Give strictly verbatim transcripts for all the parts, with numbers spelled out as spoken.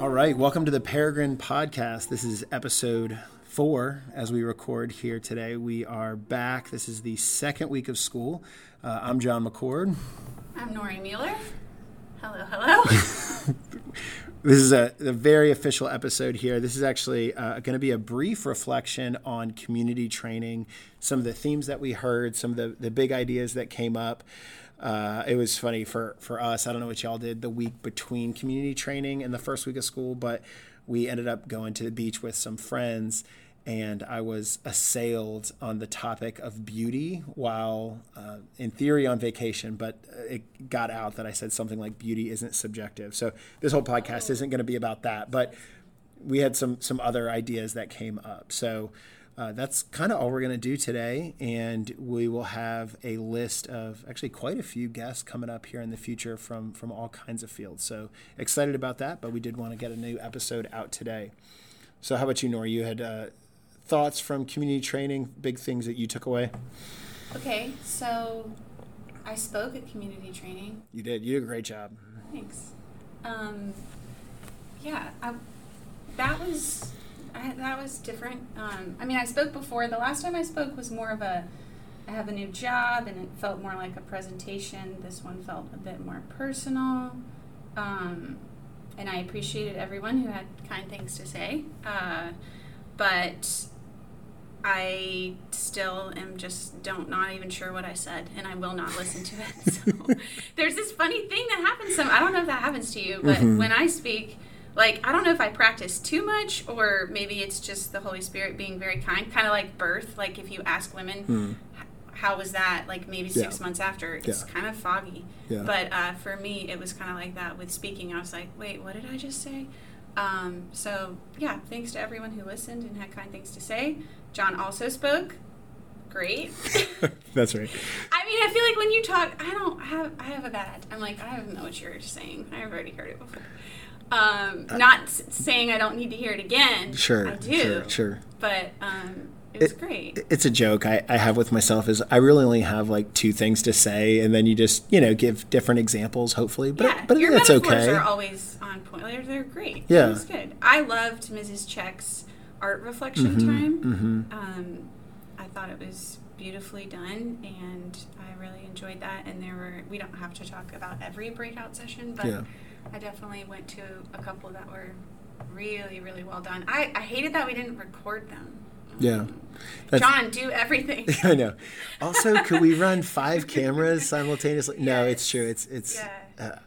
All right, welcome to the Peregrine Podcast. This is episode four. As we record here today, we are back. This is the second week of school. Uh, I'm John McCord. I'm Norie Mueller. Hello, hello. This is a, a very official episode here. This is actually uh, going to be a brief reflection on community training, some of the themes that we heard, some of the, the big ideas that came up. Uh, it was funny for, for us. I don't know what y'all did the week between community training and the first week of school, but we ended up going to the beach with some friends, and I was assailed on the topic of beauty while uh, in theory on vacation, but it got out that I said something like beauty isn't subjective. So this whole podcast isn't going to be about that, but we had some, some other ideas that came up. So Uh, that's kind of all we're going to do today, and we will have a list of actually quite a few guests coming up here in the future from, from all kinds of fields. So excited about that, but we did want to get a new episode out today. So how about you, Norie? You had uh, thoughts from community training, big things that you took away? Okay, so I spoke at community training. You did. You did a great job. Thanks. Um, yeah, I, that was... I, that was different. Um, I mean, I spoke before. The last time I spoke was more of a, I have a new job, and it felt more like a presentation. This one felt a bit more personal. Um, and I appreciated everyone who had kind things to say. Uh, but I still am just don't not even sure what I said, and I will not listen to it. So there's this funny thing that happens. Some I don't know if that happens to you, but mm-hmm. when I speak... Like, I don't know if I practice too much, or maybe it's just the Holy Spirit being very kind, kind of like birth. Like, if you ask women, mm. h- how was that, like, maybe six yeah. months after, it's yeah. kind of foggy. Yeah. But uh, for me, it was kind of like that with speaking. I was like, wait, what did I just say? Um, so, yeah, thanks to everyone who listened and had kind things to say. John also spoke. Great. That's right. I mean, I feel like when you talk, I don't have, I have a bad, I'm like, I don't know what you're saying. I've already heard it before. Um, not uh, saying I don't need to hear it again. Sure, I do. Sure, sure. But um, it was it, great. It's a joke I, I have with myself is I really only have like two things to say, and then you just you know give different examples, hopefully. But yeah, but your that's metaphors okay. are always on point. They're, they're great. Yeah, it was good. I loved Missus Check's art reflection mm-hmm, time. Mm-hmm. Um, I thought it was beautifully done, and I really enjoyed that. And there were we don't have to talk about every breakout session, but. Yeah. I definitely went to a couple that were really, really well done. I, I hated that we didn't record them. Yeah. That's, John, do everything. I know. Also, could we run five cameras simultaneously? Yes. No, it's true. It's it's. Yeah. Uh,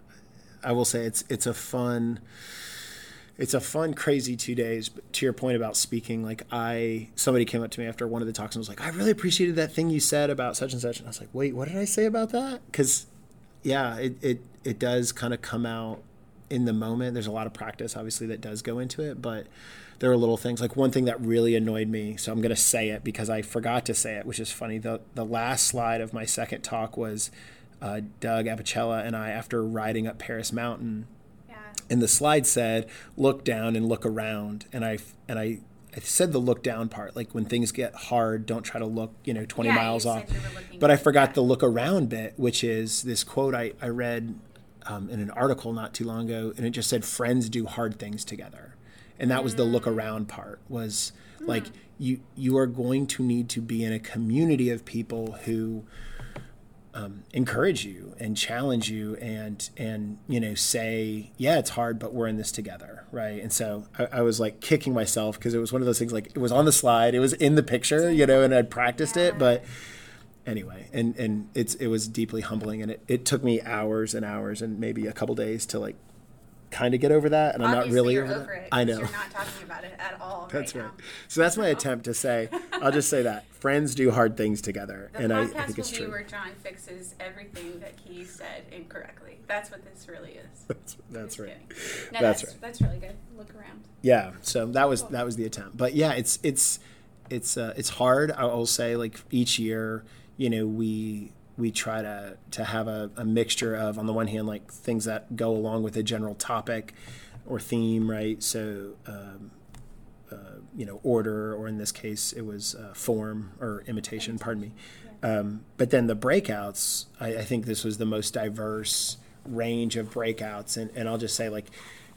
I will say it's it's a fun, it's a fun, crazy two days. But to your point about speaking, like I, somebody came up to me after one of the talks and was like, I really appreciated that thing you said about such and such. And I was like, wait, what did I say about that? Because, yeah, it, it, it does kind of come out. In the moment, there's a lot of practice, obviously, that does go into it, but there are little things. Like one thing that really annoyed me, so I'm going to say it because I forgot to say it, which is funny. The the last slide of my second talk was uh, Doug Apicella and I after riding up Paris Mountain. Yeah. And the slide said, look down and look around. And I and I, I said the look down part, like when things get hard, don't try to look, you know, twenty yeah, miles off. But I forgot that. the look around bit, which is this quote I, I read Um, in an article not too long ago, and it just said friends do hard things together, and that was the look around part. Was mm. like you you are going to need to be in a community of people who um, encourage you and challenge you, and and you know say yeah it's hard, but we're in this together, right? And so I, I was like kicking myself because it was one of those things like it was on the slide, it was in the picture, you know, and I'd practiced yeah. it, but. Anyway, and, and it's it was deeply humbling, and it, it took me hours and hours and maybe a couple days to, like, kind of get over that, and Obviously I'm not really you're over, over it. I know. You're not talking about it at all That's right. right. So that's my attempt to say, I'll just say that, friends do hard things together, the and I, I think it's true. The podcast will be where John fixes everything that he said incorrectly. That's what this really is. That's, that's right. No, that's, that's right. That's really good. Look around. Yeah, so that was cool. that was the attempt. But, yeah, it's, it's, it's, uh, it's hard, I'll say, like, each year – you know, we we try to, to have a, a mixture of, on the one hand, like things that go along with a general topic or theme, right? So, um, uh, you know, order, or in this case, it was uh, form or imitation, pardon me. Um, but then the breakouts, I, I think this was the most diverse range of breakouts. And, and I'll just say, like,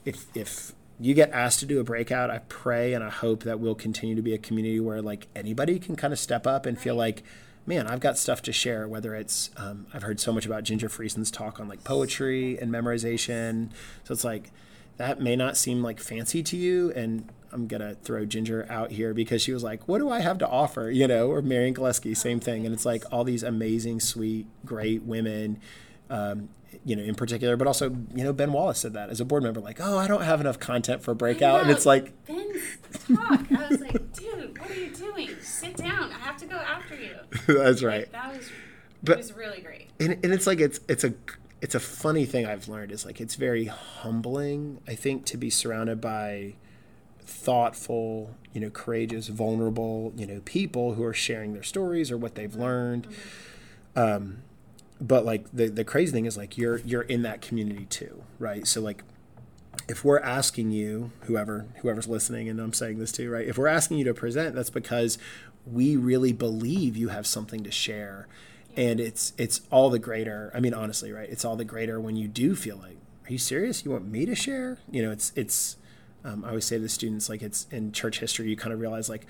if if you get asked to do a breakout, I pray and I hope that we'll continue to be a community where like anybody can kind of step up and feel like, man, I've got stuff to share, whether it's, um, I've heard so much about Ginger Friesen's talk on like poetry and memorization. So it's like, that may not seem like fancy to you. And I'm going to throw Ginger out here because she was like, what do I have to offer? You know, or Marion Gillespie, same thing. And it's like all these amazing, sweet, great women, um, you know, in particular, but also, you know, Ben Wallace said that as a board member, like, oh, I don't have enough content for a breakout. And it's like, Ben's talk. I was like, dude, what are you doing? Sit down. I have to go after you. That's right. Like, that was, but, it was really great. And, and it's like, it's, it's a, it's a funny thing I've learned is like, it's very humbling, I think, to be surrounded by thoughtful, you know, courageous, vulnerable, you know, people who are sharing their stories or what they've learned. Mm-hmm. Um, But like the, the crazy thing is like you're you're in that community too, right? So like if we're asking you, whoever whoever's listening, and I'm saying this too, right? If we're asking you to present, that's because we really believe you have something to share. Yeah. And it's it's all the greater, I mean honestly, right? It's all the greater when you do feel like, are you serious? You want me to share? You know, it's it's um, I always say to the students, like it's in church history, you kind of realize like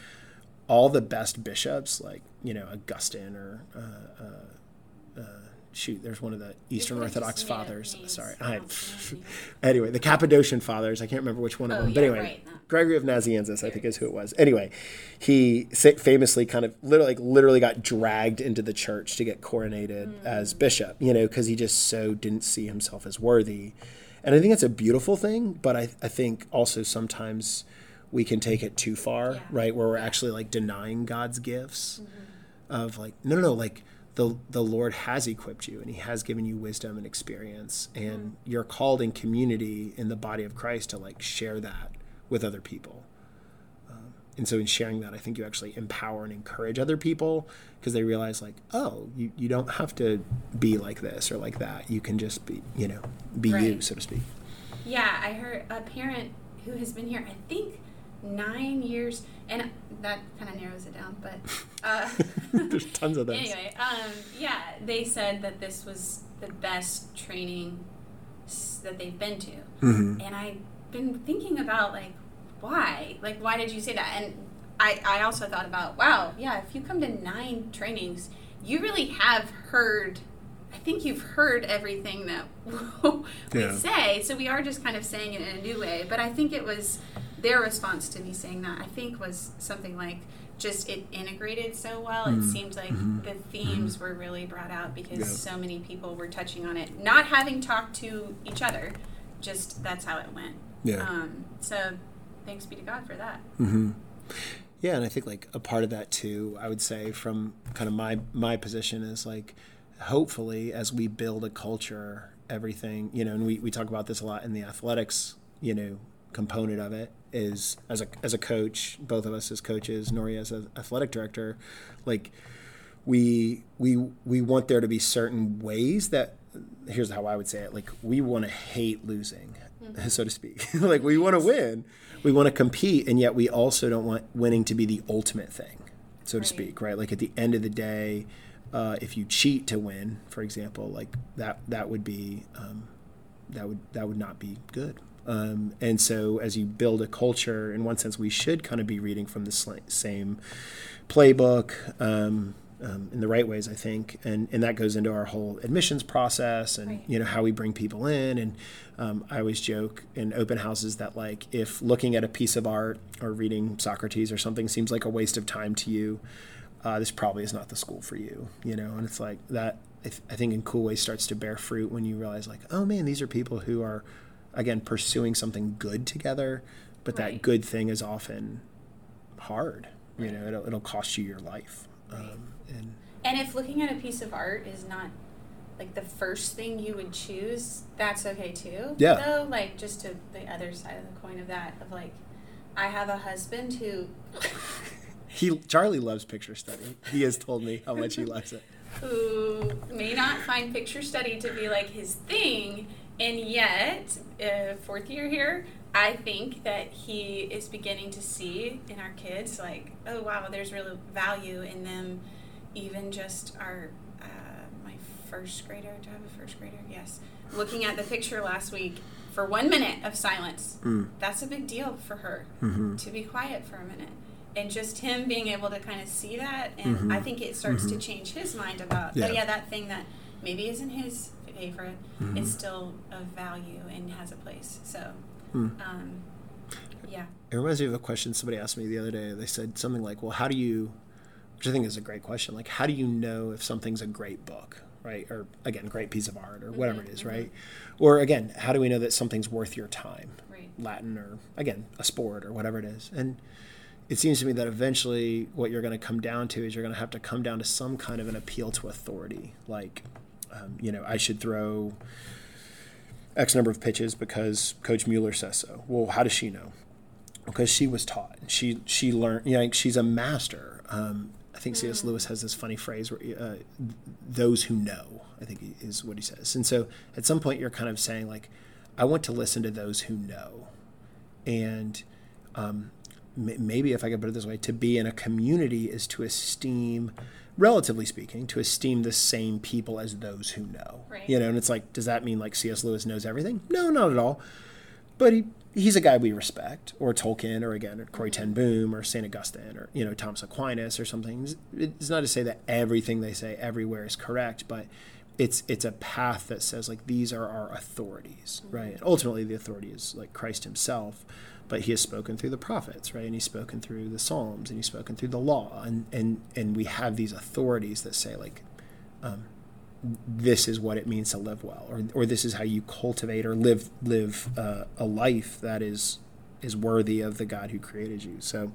all the best bishops, like, you know, Augustine or uh, uh, uh shoot, there's one of the Eastern Orthodox fathers. Sorry. I, anyway, the Cappadocian fathers. I can't remember which one of oh, them. But yeah, anyway, right. no. Gregory of Nazianzus, I think is who it was. Anyway, he famously kind of literally, like, literally got dragged into the church to get coronated mm. as bishop, you know, because he just so didn't see himself as worthy. And I think that's a beautiful thing. But I, I think also sometimes we can take it too far, yeah. right, where we're actually like denying God's gifts mm-hmm. of like, no, no, no, like, The, the Lord has equipped you and he has given you wisdom and experience and mm-hmm. you're called in community in the body of Christ to like share that with other people. Um, and so in sharing that, I think you actually empower and encourage other people because they realize like, oh, you, you don't have to be like this or like that. You can just be, you know, be right. you, so to speak. Yeah. I heard a parent who has been here, I think nine years and that kind of narrows it down, but uh, there's tons of those. Anyway, um, yeah, they said that this was the best training that they've been to, mm-hmm. and I've been thinking about like why, like why did you say that? And I, I also thought about wow, yeah, if you come to nine trainings, you really have heard. I think you've heard everything that we yeah. say, so we are just kind of saying it in a new way. But I think it was. Their response to me saying that, I think, was something like just it integrated so well. Mm-hmm. It seemed like mm-hmm. the themes mm-hmm. were really brought out because yeah. so many people were touching on it, not having talked to each other, just that's how it went. Yeah. Um, so thanks be to God for that. Mm-hmm. Yeah, and I think like a part of that too, I would say from kind of my my position is like hopefully as we build a culture, everything, you know, and we, we talk about this a lot in the athletics, you know, component of it is as a as a coach, both of us as coaches, Norie as an athletic director, like we we we want there to be certain ways that here's how I would say it, like we want to hate losing, mm-hmm. so to speak. Like we want to win, we want to compete, and yet we also don't want winning to be the ultimate thing, so right. to speak, right? Like at the end of the day, uh, if you cheat to win, for example, like that that would be um, that would that would not be good. Um, and so as you build a culture, in one sense, we should kind of be reading from the sl- same playbook um, um, in the right ways, I think. And, and that goes into our whole admissions process and, right. you know, how we bring people in. And um, I always joke in open houses that, like, if looking at a piece of art or reading Socrates or something seems like a waste of time to you, uh, this probably is not the school for you, you know. And it's like that, I, th- I think, in cool ways starts to bear fruit when you realize, like, oh, man, these are people who are – again, pursuing something good together, but right. that good thing is often hard. You know, it'll, it'll cost you your life. Right. Um, and, and if looking at a piece of art is not like the first thing you would choose, that's okay too. Yeah. Though, like just to the other side of the coin of that, of like, I have a husband who he Charlie loves picture study. He has told me how much he loves it. Who may not find picture study to be like his thing. And yet, uh, fourth year here, I think that he is beginning to see in our kids, like, oh, wow, there's real value in them. Even just our, uh, my first grader? Do I have a first grader? Yes. Looking at the picture last week for one minute of silence. Mm. That's a big deal for her, mm-hmm. to be quiet for a minute. And just him being able to kind of see that, and mm-hmm. I think it starts mm-hmm. to change his mind about, yeah. oh yeah, that thing that maybe isn't his favorite mm-hmm. is still of value and has a place. So, mm. um, yeah. It reminds me of a question somebody asked me the other day. They said something like, well, how do you, which I think is a great question, like how do you know if something's a great book, right? Or again, great piece of art or mm-hmm. whatever it is, mm-hmm. right? Or again, how do we know that something's worth your time? Right. Latin or again, a sport or whatever it is. And it seems to me that eventually what you're going to come down to is you're going to have to come down to some kind of an appeal to authority. Like, um, you know, I should throw X number of pitches because Coach Mueller says so. Well, how does she know? Because she was taught. She she learned. You know, like she's a master. Um, I think C S. Lewis has this funny phrase, where uh, those who know, I think is what he says. And so at some point you're kind of saying, like, I want to listen to those who know. And um, maybe if I could put it this way, to be in a community is to esteem, relatively speaking, to esteem the same people as those who know. Right. You know, and it's like, does that mean like C S. Lewis knows everything? No, not at all. But he he's a guy we respect, or Tolkien, or again, or Corrie ten Boom, or Saint Augustine, or, you know, Thomas Aquinas or something. It's not to say that everything they say everywhere is correct, but it's it's a path that says, like, these are our authorities, mm-hmm. right? And ultimately, the authority is, like, Christ himself, but he has spoken through the prophets, right? And he's spoken through the Psalms, and he's spoken through the law, and and, and we have these authorities that say, like, um, this is what it means to live well, or or this is how you cultivate or live live uh, a life that is is worthy of the God who created you. So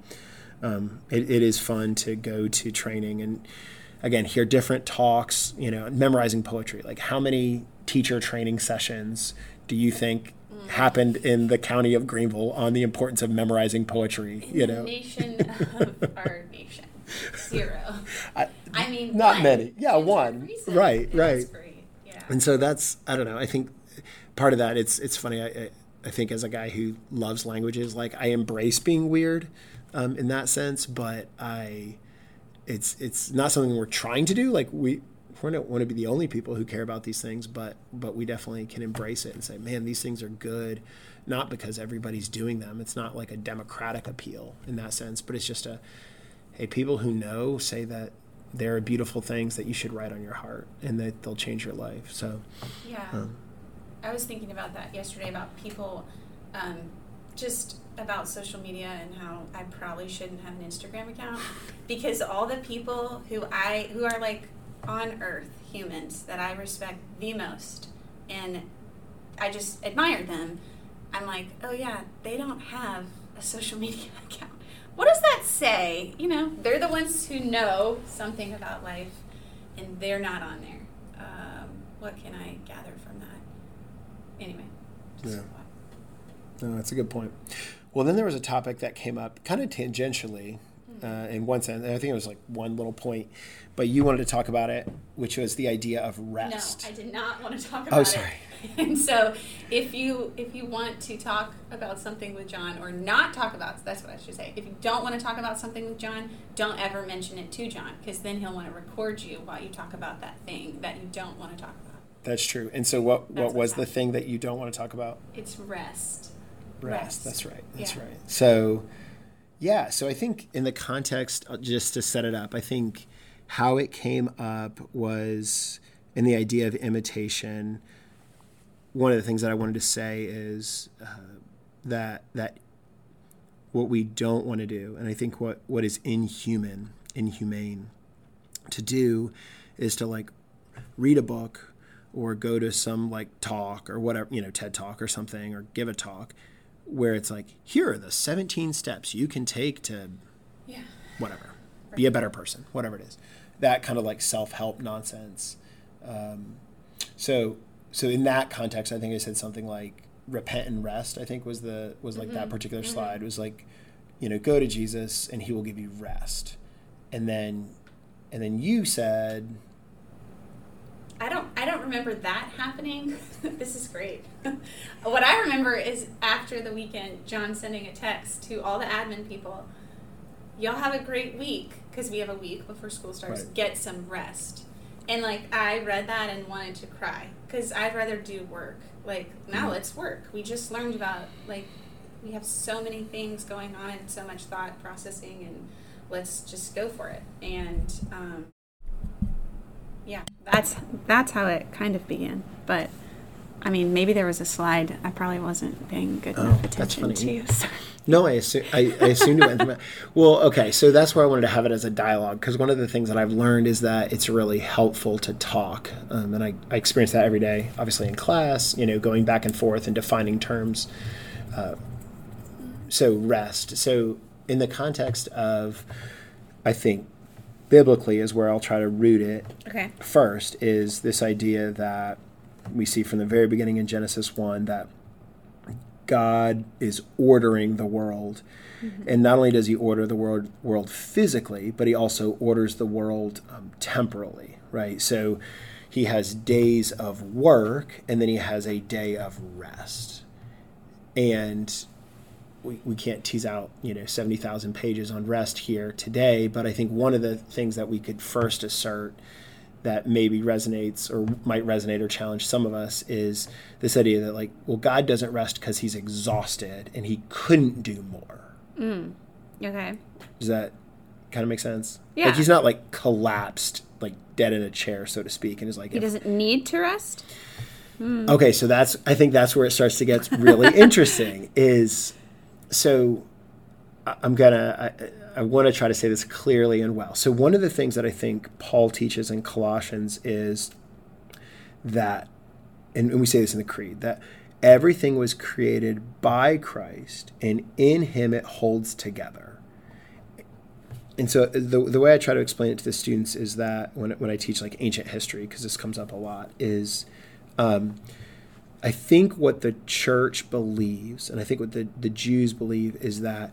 um, it, it is fun to go to training and, again, hear different talks, you know, memorizing poetry. Like, how many teacher training sessions do you think mm. happened in the county of Greenville on the importance of memorizing poetry? In you know, the nation of our nation. Zero. I, I mean, not one. many. Yeah, Ginger one. Friesen. Right, it right. Yeah. And so that's, I don't know, I think part of that, it's it's funny, I, I think as a guy who loves languages, like, I embrace being weird um, in that sense, but I... It's it's not something we're trying to do. Like, we we don't want to be the only people who care about these things, but but we definitely can embrace it and say, man, these things are good, not because everybody's doing them. It's not like a democratic appeal in that sense, but it's just a, hey, people who know say that there are beautiful things that you should write on your heart and that they'll change your life. So, yeah, um, I was thinking about that yesterday about people, um, just about social media and how I probably shouldn't have an Instagram account, because all the people who I who are like on earth humans that I respect the most and I just admire them, I'm like, oh yeah, they don't have a social media account. What does that say? You know, they're the ones who know something about life and they're not on there. Um, what can I gather from that? Anyway, just yeah. No, that's a good point. Well, then there was a topic that came up kind of tangentially uh, in one sense. I think it was like one little point, but you wanted to talk about it, which was the idea of rest. No, I did not want to talk about it. Oh, sorry. It. And so if you if you want to talk about something with John or not talk about, that's what I should say. If you don't want to talk about something with John, don't ever mention it to John, because then he'll want to record you while you talk about that thing that you don't want to talk about. That's true. And so what, what was the thing that you don't want to talk about? It's rest. Rest. Rest. That's right. That's yeah. right. So, yeah. So I think in the context, just to set it up, I think how it came up was in the idea of imitation. One of the things that I wanted to say is uh, that that what we don't want to do, and I think what, what is inhuman, inhumane to do, is to like read a book or go to some like talk or whatever, you know, TED Talk or something, or give a talk, where it's like, here are the seventeen steps you can take to yeah. whatever, right. be a better person, whatever it is. That kind of like self-help nonsense. Um, so so in that context, I think I said something like repent and rest, I think was the was like mm-hmm. that particular mm-hmm. slide. It was like, you know, go to Jesus and he will give you rest. And then and then you said... I don't I don't remember that happening. This is great. What I remember is after the weekend, John sending a text to all the admin people, y'all have a great week, because we have a week before school starts, right. Get some rest. And, like, I read that and wanted to cry because I'd rather do work. Like, now mm-hmm. it's work. We just learned about, like, we have so many things going on and so much thought processing, and let's just go for it. And, um, yeah. That's, that's how it kind of began. But, I mean, maybe there was a slide. I probably wasn't paying good oh, enough attention to you. Sorry. No, I, assu- I, I assumed it went through my... Well, okay, so that's why I wanted to have it as a dialogue, because one of the things that I've learned is that it's really helpful to talk, um, and I, I experience that every day, obviously in class, you know, going back and forth and defining terms. Uh, so rest. So in the context of, I think, biblically is where I'll try to root it okay. first, is this idea that we see from the very beginning in Genesis one that God is ordering the world. Mm-hmm. And not only does he order the world, world physically, but he also orders the world um, temporally, right? So he has days of work, and then he has a day of rest. And we, we can't tease out, you know, seventy thousand pages on rest here today, but I think one of the things that we could first assert that maybe resonates or might resonate or challenge some of us is this idea that, like, well, God doesn't rest because he's exhausted and he couldn't do more. Mm. Okay. Does that kind of make sense? Yeah. Like, he's not, like, collapsed, like, dead in a chair, so to speak, and is like... He if, doesn't need to rest? Mm. Okay, so that's... I think that's where it starts to get really interesting is... So I'm going to... I want to try to say this clearly and well. So one of the things that I think Paul teaches in Colossians is that, and we say this in the Creed, that everything was created by Christ, and in him it holds together. And so the the way I try to explain it to the students is that when when I teach, like, ancient history, because this comes up a lot, is um, I think what the church believes, and I think what the, the Jews believe, is that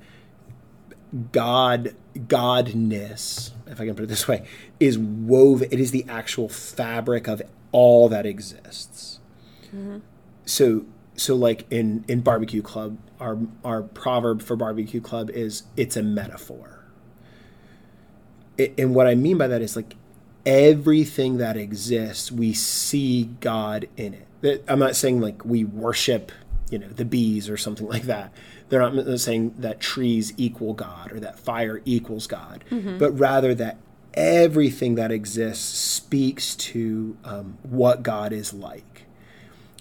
God, godness, if I can put it this way, is woven. It is the actual fabric of all that exists. Mm-hmm. So, so like in, in Barbecue Club, our our proverb for Barbecue Club is it's a metaphor. It, and what I mean by that is, like, everything that exists, we see God in it. I'm not saying, like, we worship, you know, the bees or something like that. They're not saying that trees equal God or that fire equals God, mm-hmm. but rather that everything that exists speaks to um, what God is like.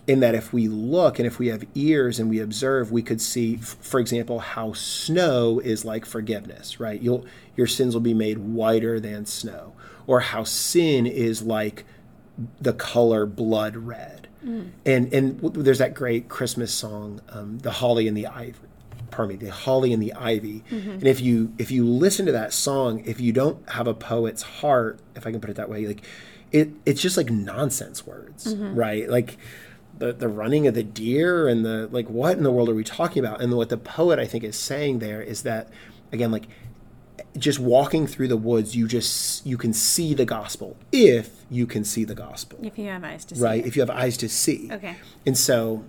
And that if we look and if we have ears and we observe, we could see, f- for example, how snow is like forgiveness, right? You'll, your sins will be made whiter than snow. Or how sin is like the color blood red. Mm. And and there's that great Christmas song, um, The Holly and the Ivy. Pardon me, The Holly and the Ivy. Mm-hmm. And if you if you listen to that song, if you don't have a poet's heart, if I can put it that way, like it it's just like nonsense words, mm-hmm. right? Like the the running of the deer and the, like, what in the world are we talking about? And what the poet, I think, is saying there is that, again, like, just walking through the woods, you just you can see the gospel if you can see the gospel. If you have eyes to see. Right, if you have eyes to see. Okay. And so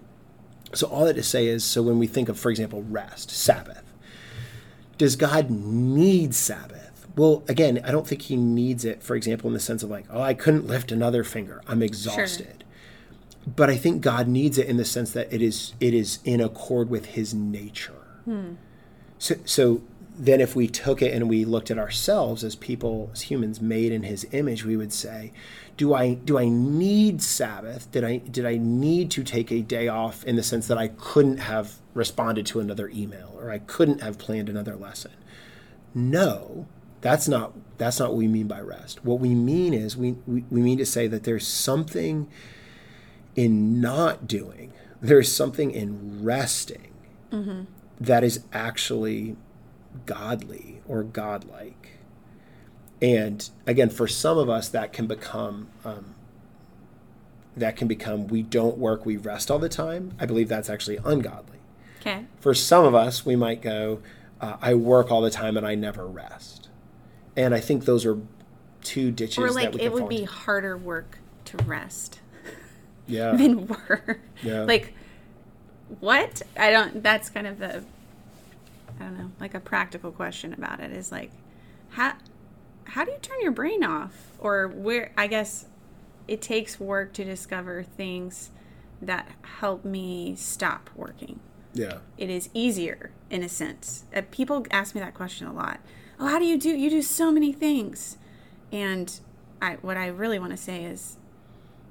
so all that to say is, so when we think of, for example, rest, Sabbath, does God need Sabbath? Well, again, I don't think he needs it, for example, in the sense of, like, oh, I couldn't lift another finger. I'm exhausted. Sure. But I think God needs it in the sense that it is it is in accord with his nature. Hmm. So so then if we took it and we looked at ourselves as people, as humans made in his image, we would say, do I do I need Sabbath? Did I did I need to take a day off in the sense that I couldn't have responded to another email or I couldn't have planned another lesson? No, that's not that's not what we mean by rest. What we mean is we, we, we mean to say that there's something in not doing, there's something in resting mm-hmm. that is actually godly or godlike. And again, for some of us that can become um, that can become we don't work, we rest all the time. I believe that's actually ungodly. Okay. For some of us, we might go, uh, I work all the time and I never rest. And I think those are two ditches. Or like that we it would be into. Harder work to rest. Yeah. Than work. Yeah. Like what? I don't. That's kind of the. I don't know, like a practical question about it is like, how how do you turn your brain off? Or where, I guess, it takes work to discover things that help me stop working. Yeah. It is easier, in a sense. Uh, people ask me that question a lot. Oh, how do you do? You do so many things. And I, what I really want to say is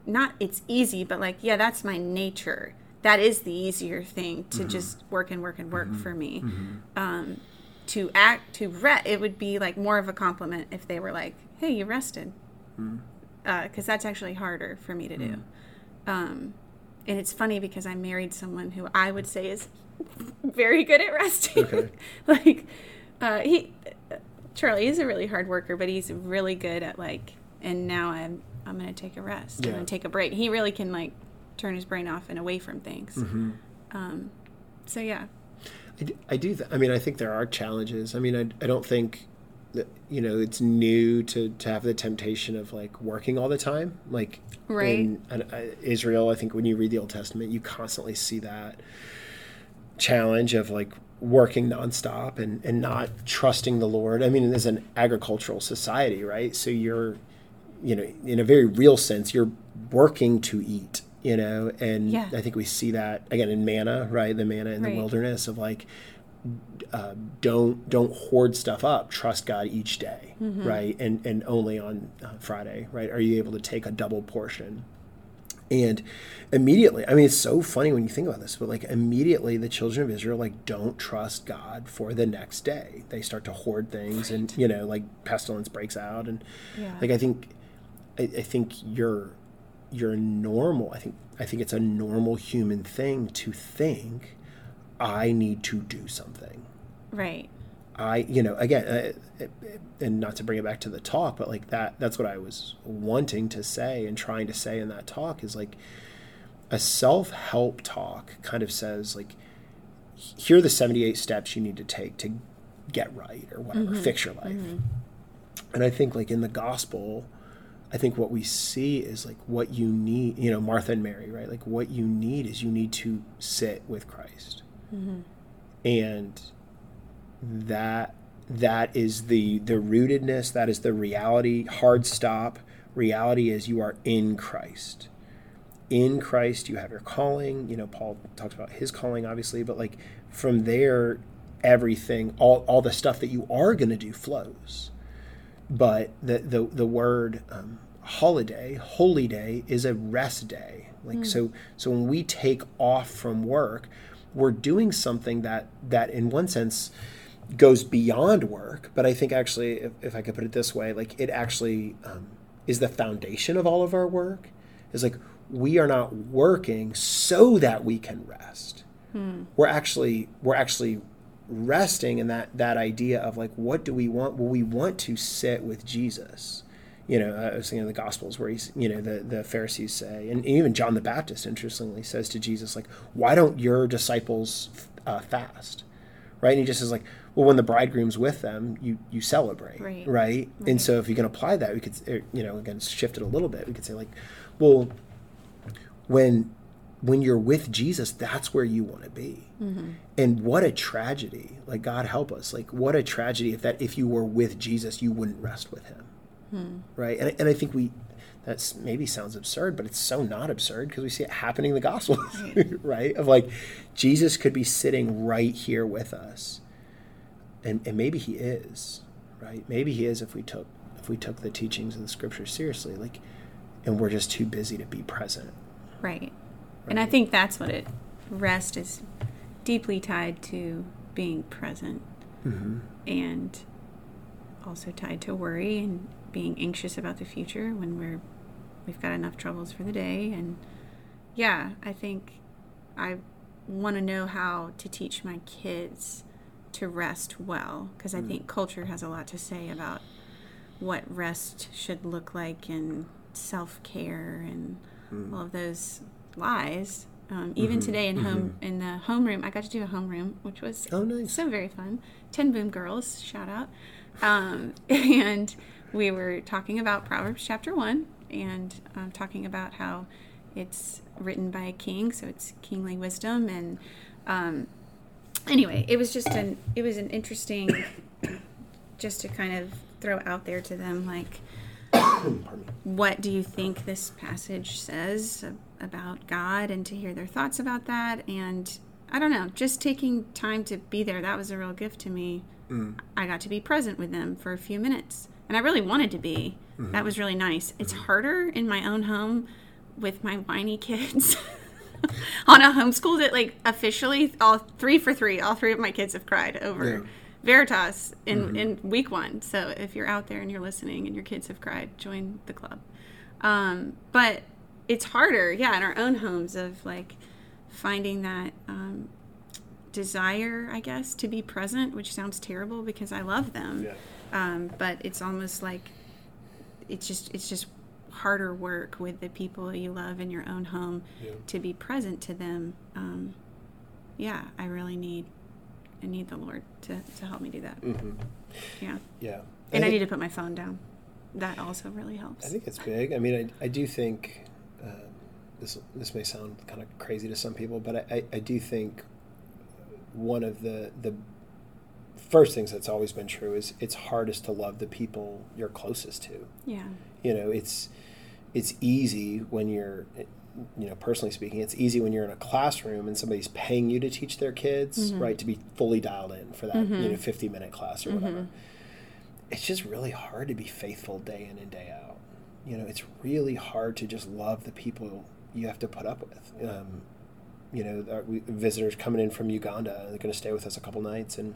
not it's easy, but like, yeah, that's my nature. That is the easier thing to mm-hmm. just work and work and work mm-hmm. for me. Mm-hmm. Um, to act, to rest, it would be like more of a compliment if they were like, hey, you rested. Mm-hmm. Uh, 'cause that's actually harder for me to mm-hmm. do. Um, and it's funny because I married someone who I would say is very good at resting. Okay. like, uh, he, Charlie is a really hard worker, but he's really good at like, and now I'm, I'm going to take a rest. Yeah. I'm going to take a break. He really can like turn his brain off and away from things. Mm-hmm. Um, so yeah. I do, I, do th- I mean, I think there are challenges. I mean, I, I don't think that, you know, it's new to, to have the temptation of like working all the time. Like right. in uh, Israel, I think when you read the Old Testament, you constantly see that challenge of like working nonstop and, and not trusting the Lord. I mean, it's an agricultural society, right? So you're, you know, in a very real sense, you're working to eat. You know, and yeah. I think we see that again in manna, right? The manna in right. the wilderness of like, uh, don't don't hoard stuff up. Trust God each day, mm-hmm. right? And and only on uh, Friday, right? Are you able to take a double portion? And immediately, I mean, it's so funny when you think about this, but like immediately the children of Israel, like don't trust God for the next day. They start to hoard things right. and, you know, like pestilence breaks out. And yeah. like, I think, I, I think you're, you're normal. I think, I think it's a normal human thing to think I need to do something. Right. I, you know, again, uh, and not to bring it back to the talk, but like that, that's what I was wanting to say and trying to say in that talk is like a self-help talk kind of says like, here are the seventy-eight steps you need to take to get right or whatever, mm-hmm. fix your life. Mm-hmm. And I think like in the gospel, I think what we see is like what you need, you know, Martha and Mary, right? Like what you need is you need to sit with Christ. Mm-hmm. And that, that is the, the rootedness, that is the reality, hard stop. Reality is you are in Christ. In Christ, you have your calling. You know, Paul talks about his calling, obviously, but like from there, everything, all, all the stuff that you are going to do flows. But the the the word um, holiday, holy day, is a rest day. Like mm. so, so when we take off from work, we're doing something that that in one sense goes beyond work. But I think actually, if, if I could put it this way, like it actually um, is the foundation of all of our work. Is like we are not working so that we can rest. Mm. We're actually we're actually. resting and that that idea of like what do we want? Well, we want to sit with Jesus. You know, I was thinking of the Gospels where he's, you know, the, the Pharisees say, and even John the Baptist interestingly says to Jesus like, why don't your disciples uh, fast, right? And he just says like, well, when the bridegroom's with them, you you celebrate, right? right? right. And so if you can apply that, we could, you know, again shift it a little bit. We could say like, well, when when you're with Jesus, that's where you want to be. Mm-hmm. And what a tragedy, like God help us, like what a tragedy if that, if you were with Jesus, you wouldn't rest with him. Mm. Right. And, and I think we, that's maybe sounds absurd, but it's so not absurd because we see it happening in the gospel, right? Of like Jesus could be sitting right here with us. And, and maybe he is, right? Maybe he is if we took, if we took the teachings of the scriptures seriously, like, and we're just too busy to be present. Right. And I think that's what it, rest is deeply tied to being present mm-hmm. and also tied to worry and being anxious about the future when we're, we've got enough troubles for the day. And yeah, I think I want to know how to teach my kids to rest well, because I mm-hmm. think culture has a lot to say about what rest should look like and self-care and mm-hmm. all of those lies. Um, even mm-hmm. today in mm-hmm. home in the homeroom, I got to do a homeroom, which was oh, nice. so very fun. Ten Boom Girls, shout out. Um, and we were talking about Proverbs chapter one, and um, talking about how it's written by a king, so it's kingly wisdom. And um, anyway, it was just an it was an interesting, just to kind of throw out there to them, like Pardon me. What do you think this passage says about God, and to hear their thoughts about that. And I don't know, just taking time to be there, that was a real gift to me. Mm. I got to be present with them for a few minutes. And I really wanted to be. Mm-hmm. That was really nice. It's mm-hmm. harder in my own home with my whiny kids on a homeschool that, like, officially, all three for three, all three of my kids have cried over yeah. Veritas in, mm-hmm. in week one. So if you're out there and you're listening and your kids have cried, join the club. Um, but it's harder, yeah, in our own homes of, like, finding that um, desire, I guess, to be present, which sounds terrible because I love them. Yeah. Um, but it's almost like it's just it's just harder work with the people you love in your own home yeah. to be present to them. Um, yeah, I really need I need the Lord to, to help me do that. Mm-hmm. Yeah. Yeah. And I, think, I need to put my phone down. That also really helps. I think it's big. I mean, I I do think uh, this this may sound kind of crazy to some people, but I, I, I do think one of the the first things that's always been true is it's hardest to love the people you're closest to. Yeah. You know, it's it's easy when you're, you know, personally speaking, it's easy when you're in a classroom and somebody's paying you to teach their kids, mm-hmm. right, to be fully dialed in for that, mm-hmm. you know, fifty-minute class or whatever. Mm-hmm. It's just really hard to be faithful day in and day out. You know, it's really hard to just love the people you have to put up with. Um, you know, our, we, visitors coming in from Uganda, they're going to stay with us a couple nights, and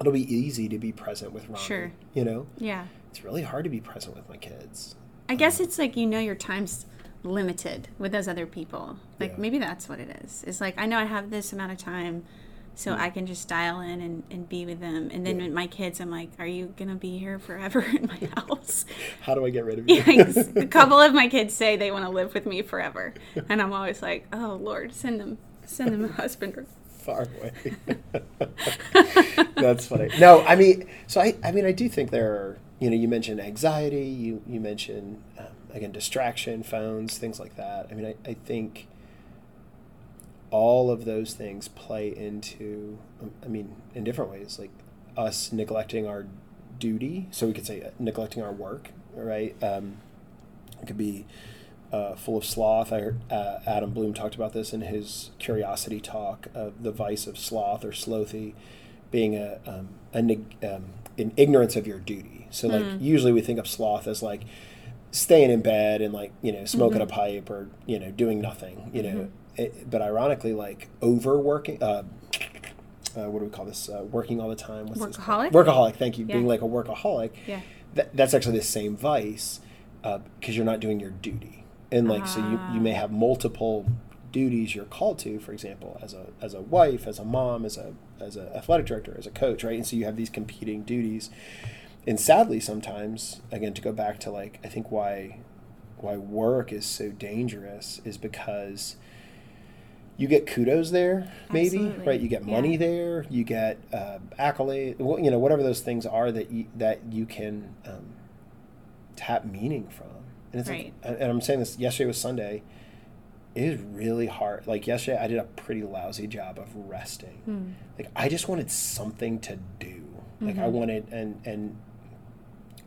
it'll be easy to be present with Ron. Sure. You know? Yeah. It's really hard to be present with my kids. I um, guess it's like, you know, your time's limited with those other people. Like, yeah. maybe that's what it is. It's like, I know I have this amount of time, so yeah. I can just dial in and, and be with them. And then yeah. with my kids, I'm like, are you going to be here forever in my house? How do I get rid of you? Yeah, a couple of my kids say they want to live with me forever. And I'm always like, oh, Lord, send them, send them a husband or far away. That's funny. No, I mean, so I, I mean, I do think there are, you know, you mentioned anxiety, you, you mentioned, um, again, distraction, phones, things like that. I mean, I, I think all of those things play into, I mean, in different ways, like us neglecting our duty. So we could say neglecting our work, right? Um, it could be Uh, full of sloth. I heard uh, Adam Bloom talked about this in his curiosity talk of the vice of sloth or slothy being a, um, a neg- um, an ignorance of your duty. So like mm. usually we think of sloth as like staying in bed and like, you know, smoking mm-hmm. a pipe or, you know, doing nothing, you mm-hmm. know, it, but ironically like overworking, uh, uh, what do we call this? Uh, working all the time. What's workaholic? Workaholic. Thank you. Yeah. Being like a workaholic. Yeah. Th- that's actually the same vice uh, because you're not doing your duty. And like, ah. so you, you may have multiple duties you're called to, for example, as a as a wife, as a mom, as a as an athletic director, as a coach, right? And so you have these competing duties. And sadly, sometimes, again, to go back to like, I think why why work is so dangerous is because you get kudos there, maybe, Absolutely. Right? You get money yeah. there, you get uh, accolade, you know, whatever those things are that you, that you can um, tap meaning from. And it's right. like, and I'm saying this, yesterday was Sunday. It is really hard. Like yesterday, I did a pretty lousy job of resting. Mm. Like I just wanted something to do. Like mm-hmm. I wanted, and and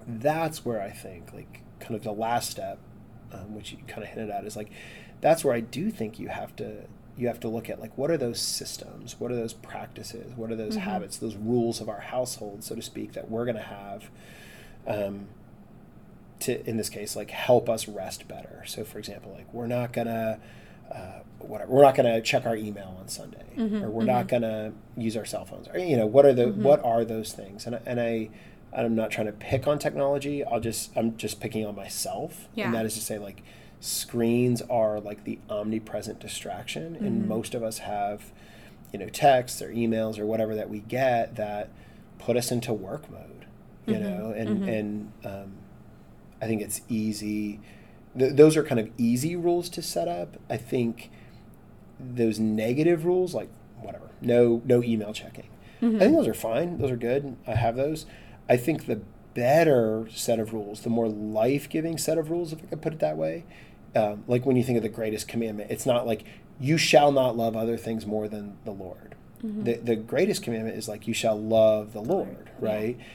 that's where I think like kind of the last step, um, which you kind of hinted at, is like that's where I do think you have to you have to look at like what are those systems, what are those practices, what are those mm-hmm. habits, those rules of our household, so to speak, that we're going to have. Um, to, in this case, like help us rest better. So for example, like we're not gonna, uh, whatever, we're not gonna check our email on Sunday, mm-hmm, or we're mm-hmm. not gonna use our cell phones. Or, you know, what are the, mm-hmm. what are those things? And and I, I'm not trying to pick on technology. I'll just, I'm just picking on myself. Yeah. And that is to say, like screens are like the omnipresent distraction, mm-hmm. and most of us have, you know, texts or emails or whatever that we get that put us into work mode. You mm-hmm, know, and mm-hmm. and um, I think it's easy. Th- those are kind of easy rules to set up. I think those negative rules, like whatever, no no email checking. Mm-hmm. I think those are fine. Those are good. I have those. I think the better set of rules, the more life-giving set of rules, if I could put it that way, um, like when you think of the greatest commandment, it's not like you shall not love other things more than the Lord. Mm-hmm. The, the greatest commandment is like you shall love the Lord, right? Yeah.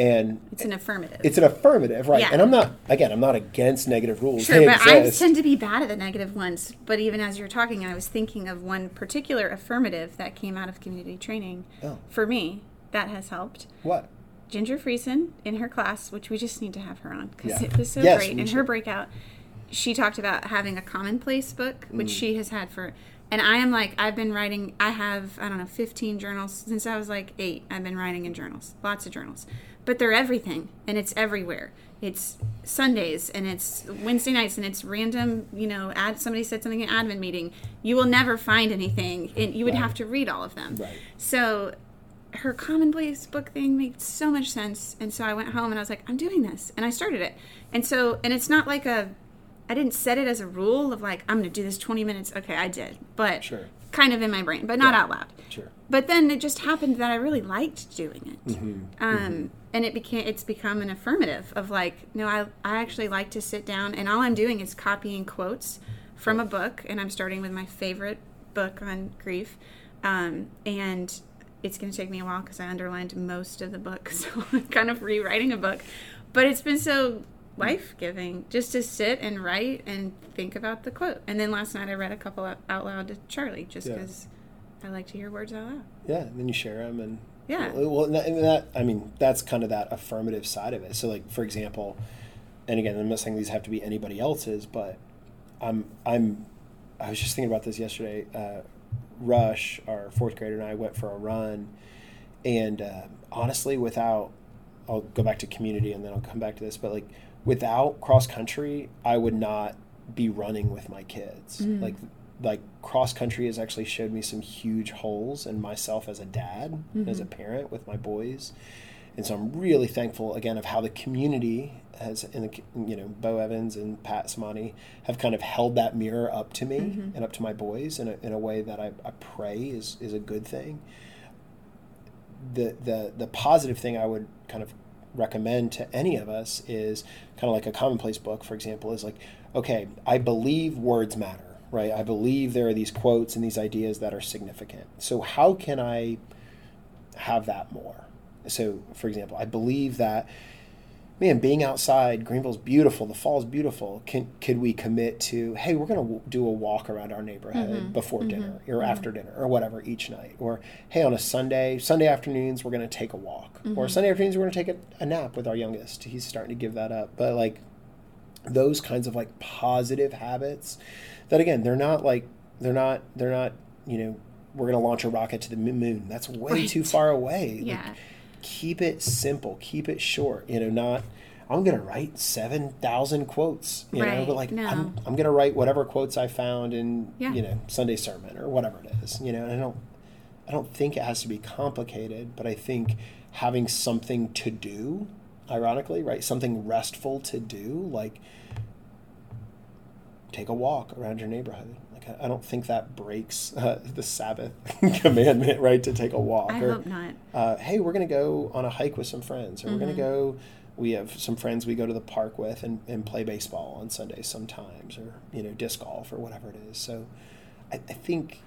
And it's an affirmative. It's an affirmative, right? Yeah. And I'm not, again, I'm not against negative rules. Sure, they but exist. I tend to be bad at the negative ones. But even as you were talking, I was thinking of one particular affirmative that came out of community training. Oh. For me, that has helped. What? Ginger Friesen in her class, which we just need to have her on because yeah. it was so yes, great. In should. her breakout, she talked about having a commonplace book, which mm. she has had for. And I am like, I've been writing, I have, I don't know, fifteen journals. Since I was like eight, I've been writing in journals, lots of journals. But they're everything, and it's everywhere. It's Sundays, and it's Wednesday nights, and it's random, you know, ad, somebody said something in an admin meeting. You will never find anything, and you would right. have to read all of them. Right. So her commonplace book thing made so much sense, and so I went home, and I was like, I'm doing this, and I started it. And so, and it's not like a... I didn't set it as a rule of like, I'm going to do this twenty minutes. Okay, I did. But sure. kind of in my brain, but not yeah. out loud. Sure. But then it just happened that I really liked doing it. Mm-hmm. Um, mm-hmm. And it became it's become an affirmative of like, no, I, I actually like to sit down. And all I'm doing is copying quotes from a book. And I'm starting with my favorite book on grief. Um, and it's going to take me a while because I underlined most of the book. So I'm kind of rewriting a book. But it's been so... life-giving just to sit and write and think about the quote. And then last night I read a couple out loud to Charlie just because yeah. I like to hear words out loud. Yeah, and then you share them. And yeah, well, and that, I mean, that's kind of that affirmative side of it. So like, for example, and again, I'm not saying these have to be anybody else's, but I'm I'm I was just thinking about this yesterday. uh Rush, our fourth grader, and I went for a run, and uh, honestly, without I'll go back to community and then I'll come back to this, but like without cross country, I would not be running with my kids. Mm. Like, like cross country has actually showed me some huge holes in myself as a dad, mm-hmm. as a parent with my boys, and so I'm really thankful again of how the community has, and the, you know, Bo Evans and Pat Samani have kind of held that mirror up to me mm-hmm. and up to my boys in a in a way that I, I pray is is a good thing. The the the positive thing I would kind of recommend to any of us is kind of like a commonplace book, for example, is like, okay, I believe words matter, right? I believe there are these quotes and these ideas that are significant. So how can I have that more? So for example, I believe that, man, being outside, Greenville's beautiful, the fall's beautiful. Can could we commit to, hey, we're going to w- do a walk around our neighborhood mm-hmm. before mm-hmm. dinner or mm-hmm. after dinner or whatever each night? Or, hey, on a Sunday, Sunday afternoons, we're going to take a walk. Mm-hmm. Or Sunday afternoons, we're going to take a, a nap with our youngest. He's starting to give that up. But, like, those kinds of, like, positive habits that, again, they're not, like, they're not, they're not, you know, we're going to launch a rocket to the moon. That's way right. too far away. Yeah. Like, keep it simple, keep it short, you know, not I'm going to write seven thousand quotes, you right, know, but like no. I'm, I'm going to write whatever quotes I found in, yeah. you know, Sunday sermon or whatever it is, you know, and I don't, I don't think it has to be complicated, but I think having something to do, ironically, right, something restful to do, like take a walk around your neighborhood. I don't think that breaks uh, the Sabbath commandment, right, to take a walk. I or, hope not. Uh, hey, we're going to go on a hike with some friends, or mm-hmm. we're going to go, we have some friends we go to the park with and, and play baseball on Sundays sometimes, or, you know, disc golf or whatever it is. So I, I think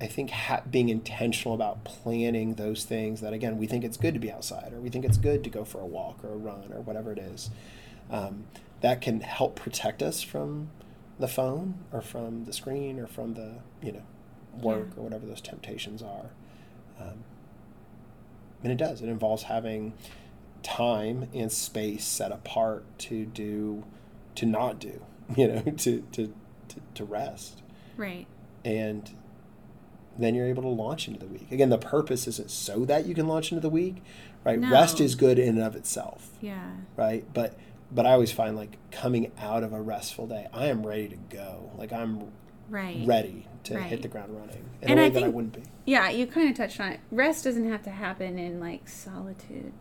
I think ha- being intentional about planning those things that, again, we think it's good to be outside, or we think it's good to go for a walk or a run or whatever it is, um, that can help protect us from the phone or from the screen or from the, you know, work yeah. or whatever those temptations are. Um, and it does. It involves having time and space set apart to do, to not do, you know, to, to, to, to rest. Right. And then you're able to launch into the week. Again, the purpose isn't so that you can launch into the week, right? No. Rest is good in and of itself. Yeah. Right. But But I always find, like, coming out of a restful day, I am ready to go. Like, I'm right. ready to right. hit the ground running in and a way I think, that I wouldn't be. Yeah, you kind of touched on it. Rest doesn't have to happen in, like, solitude.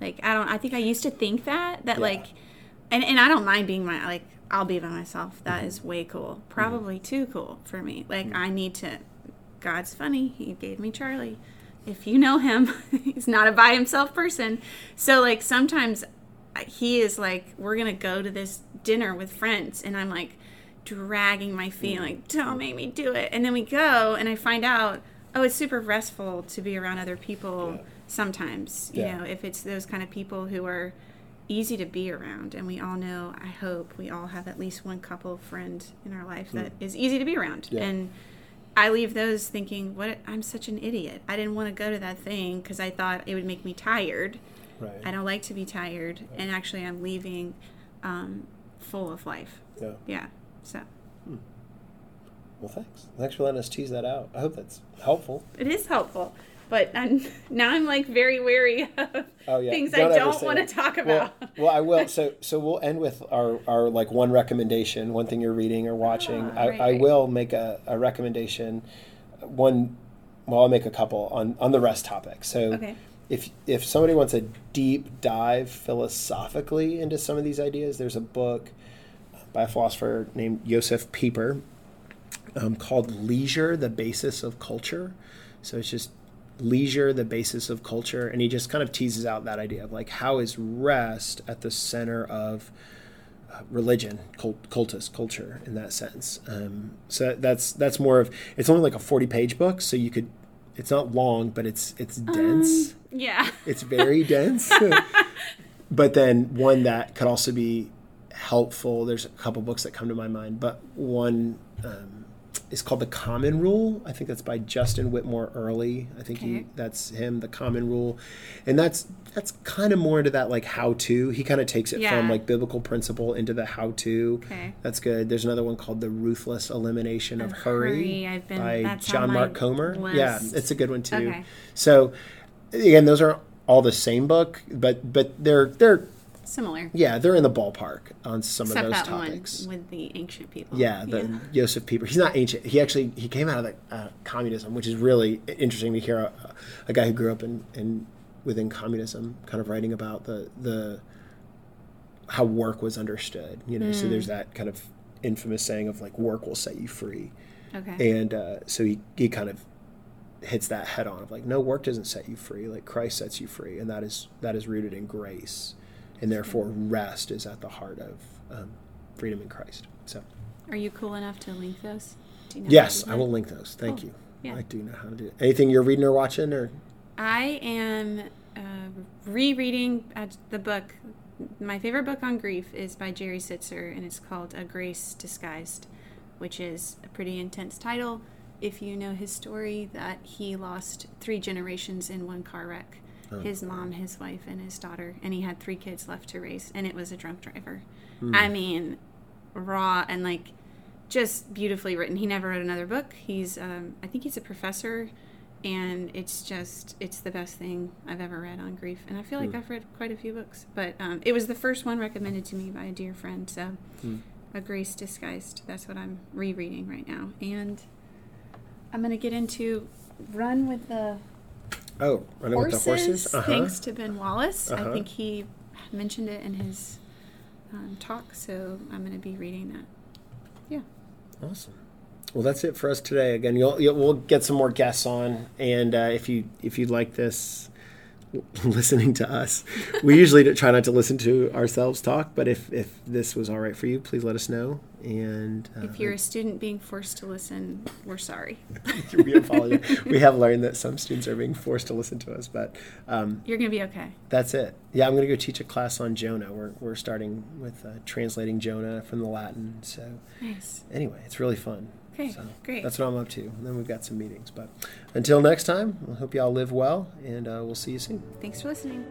Like, I don't – I think I used to think that, that, yeah. like – and and I don't mind being my – like, I'll be by myself. That mm-hmm. is way cool. Probably mm-hmm. too cool for me. Like, mm-hmm. I need to – God's funny. He gave me Charlie. If you know him, he's not a by-himself person. So, like, sometimes – he is like, we're going to go to this dinner with friends. And I'm like dragging my feet, like, don't make me do it. And then we go and I find out, oh, it's super restful to be around other people. Yeah. sometimes, you yeah. know, if it's those kind of people who are easy to be around. And we all know, I hope we all have at least one couple friend in our life that mm. is easy to be around. Yeah. And I leave those thinking, what, I'm such an idiot. I didn't want to go to that thing because I thought it would make me tired. Right. I don't like to be tired. Right. And actually I'm leaving um, full of life. Yeah. Yeah. So. Hmm. Well, thanks. Thanks for letting us tease that out. I hope that's helpful. It is helpful. But I'm, now I'm like very wary of oh, yeah. things don't I don't want it. to talk about. Well, well, I will. So so we'll end with our, our like one recommendation, one thing you're reading or watching. Oh, I, right, I right. will make a, a recommendation. One, well, I'll make a couple on, on the rest topic. So okay. if if somebody wants a deep dive philosophically into some of these ideas, there's a book by a philosopher named Josef Pieper um, called Leisure, the Basis of Culture. So it's just Leisure, the Basis of Culture, and he just kind of teases out that idea of like, how is rest at the center of uh, religion, cult, cultist culture in that sense. Um, so that's that's more of, it's only like a forty page book, so you could, it's not long, but it's it's dense. Um, yeah. It's very dense. But then one that could also be helpful, there's a couple books that come to my mind, but one um it's called The Common Rule. I think that's by Justin Whittle Earley. I think okay. he, that's him, The Common Rule. And that's that's kind of more into that like how-to. He kind of takes it yeah. from like biblical principle into the how-to. Okay. That's good. There's another one called The Ruthless Elimination of, of Hurry, Hurry. I've been, by John Mark Comer. List. Yeah, it's a good one too. Okay. So again, those are all the same book, but but they're they're similar. Yeah, they're in the ballpark on some Except of those that topics. One with the ancient people. Yeah, the yeah. Josef Pieper. He's not ancient. He actually he came out of the, uh, communism, which is really interesting to hear a, a guy who grew up in, in within communism kind of writing about the the how work was understood. You know, mm. so there's that kind of infamous saying of like, work will set you free. Okay. And uh, so he, he kind of hits that head on of like, no, work doesn't set you free. Like Christ sets you free, and that is that is rooted in grace. And therefore, rest is at the heart of um, freedom in Christ. So, are you cool enough to link those? Do you know yes, I will link those. Thank cool. you. Yeah. I do know how to do it. Anything you're reading or watching, or I am uh, rereading uh, the book. My favorite book on grief is by Jerry Sitzer, and it's called A Grace Disguised, which is a pretty intense title. If you know his story, that he lost three generations in one car wreck. His mom, his wife, and his daughter. And he had three kids left to raise. And it was a drunk driver. Mm. I mean, raw and, like, just beautifully written. He never wrote another book. He's, um, I think he's a professor. And it's just, it's the best thing I've ever read on grief. And I feel like mm. I've read quite a few books. But um, it was the first one recommended to me by a dear friend. So, mm. A Grace Disguised. That's what I'm rereading right now. And I'm going to get into Run with the... Oh, Running with the Horses. Uh-huh. Thanks to Ben Wallace. Uh-huh. I think he mentioned it in his um, talk, so I'm going to be reading that. Yeah. Awesome. Well, that's it for us today. Again, you'll, you'll, we'll get some more guests on, and uh, if you if you like this, listening to us, we usually try not to listen to ourselves talk. But if, if this was all right for you, please let us know. And uh, if you're a student being forced to listen, we're sorry. We apologize. We have learned that some students are being forced to listen to us, but um, you're going to be okay. That's it. Yeah, I'm going to go teach a class on Jonah. We're we're starting with uh, translating Jonah from the Latin. So nice. Anyway, it's really fun. Okay, so great. That's what I'm up to. And then we've got some meetings. But until next time, I hope y'all live well, and uh, we'll see you soon. Thanks for listening.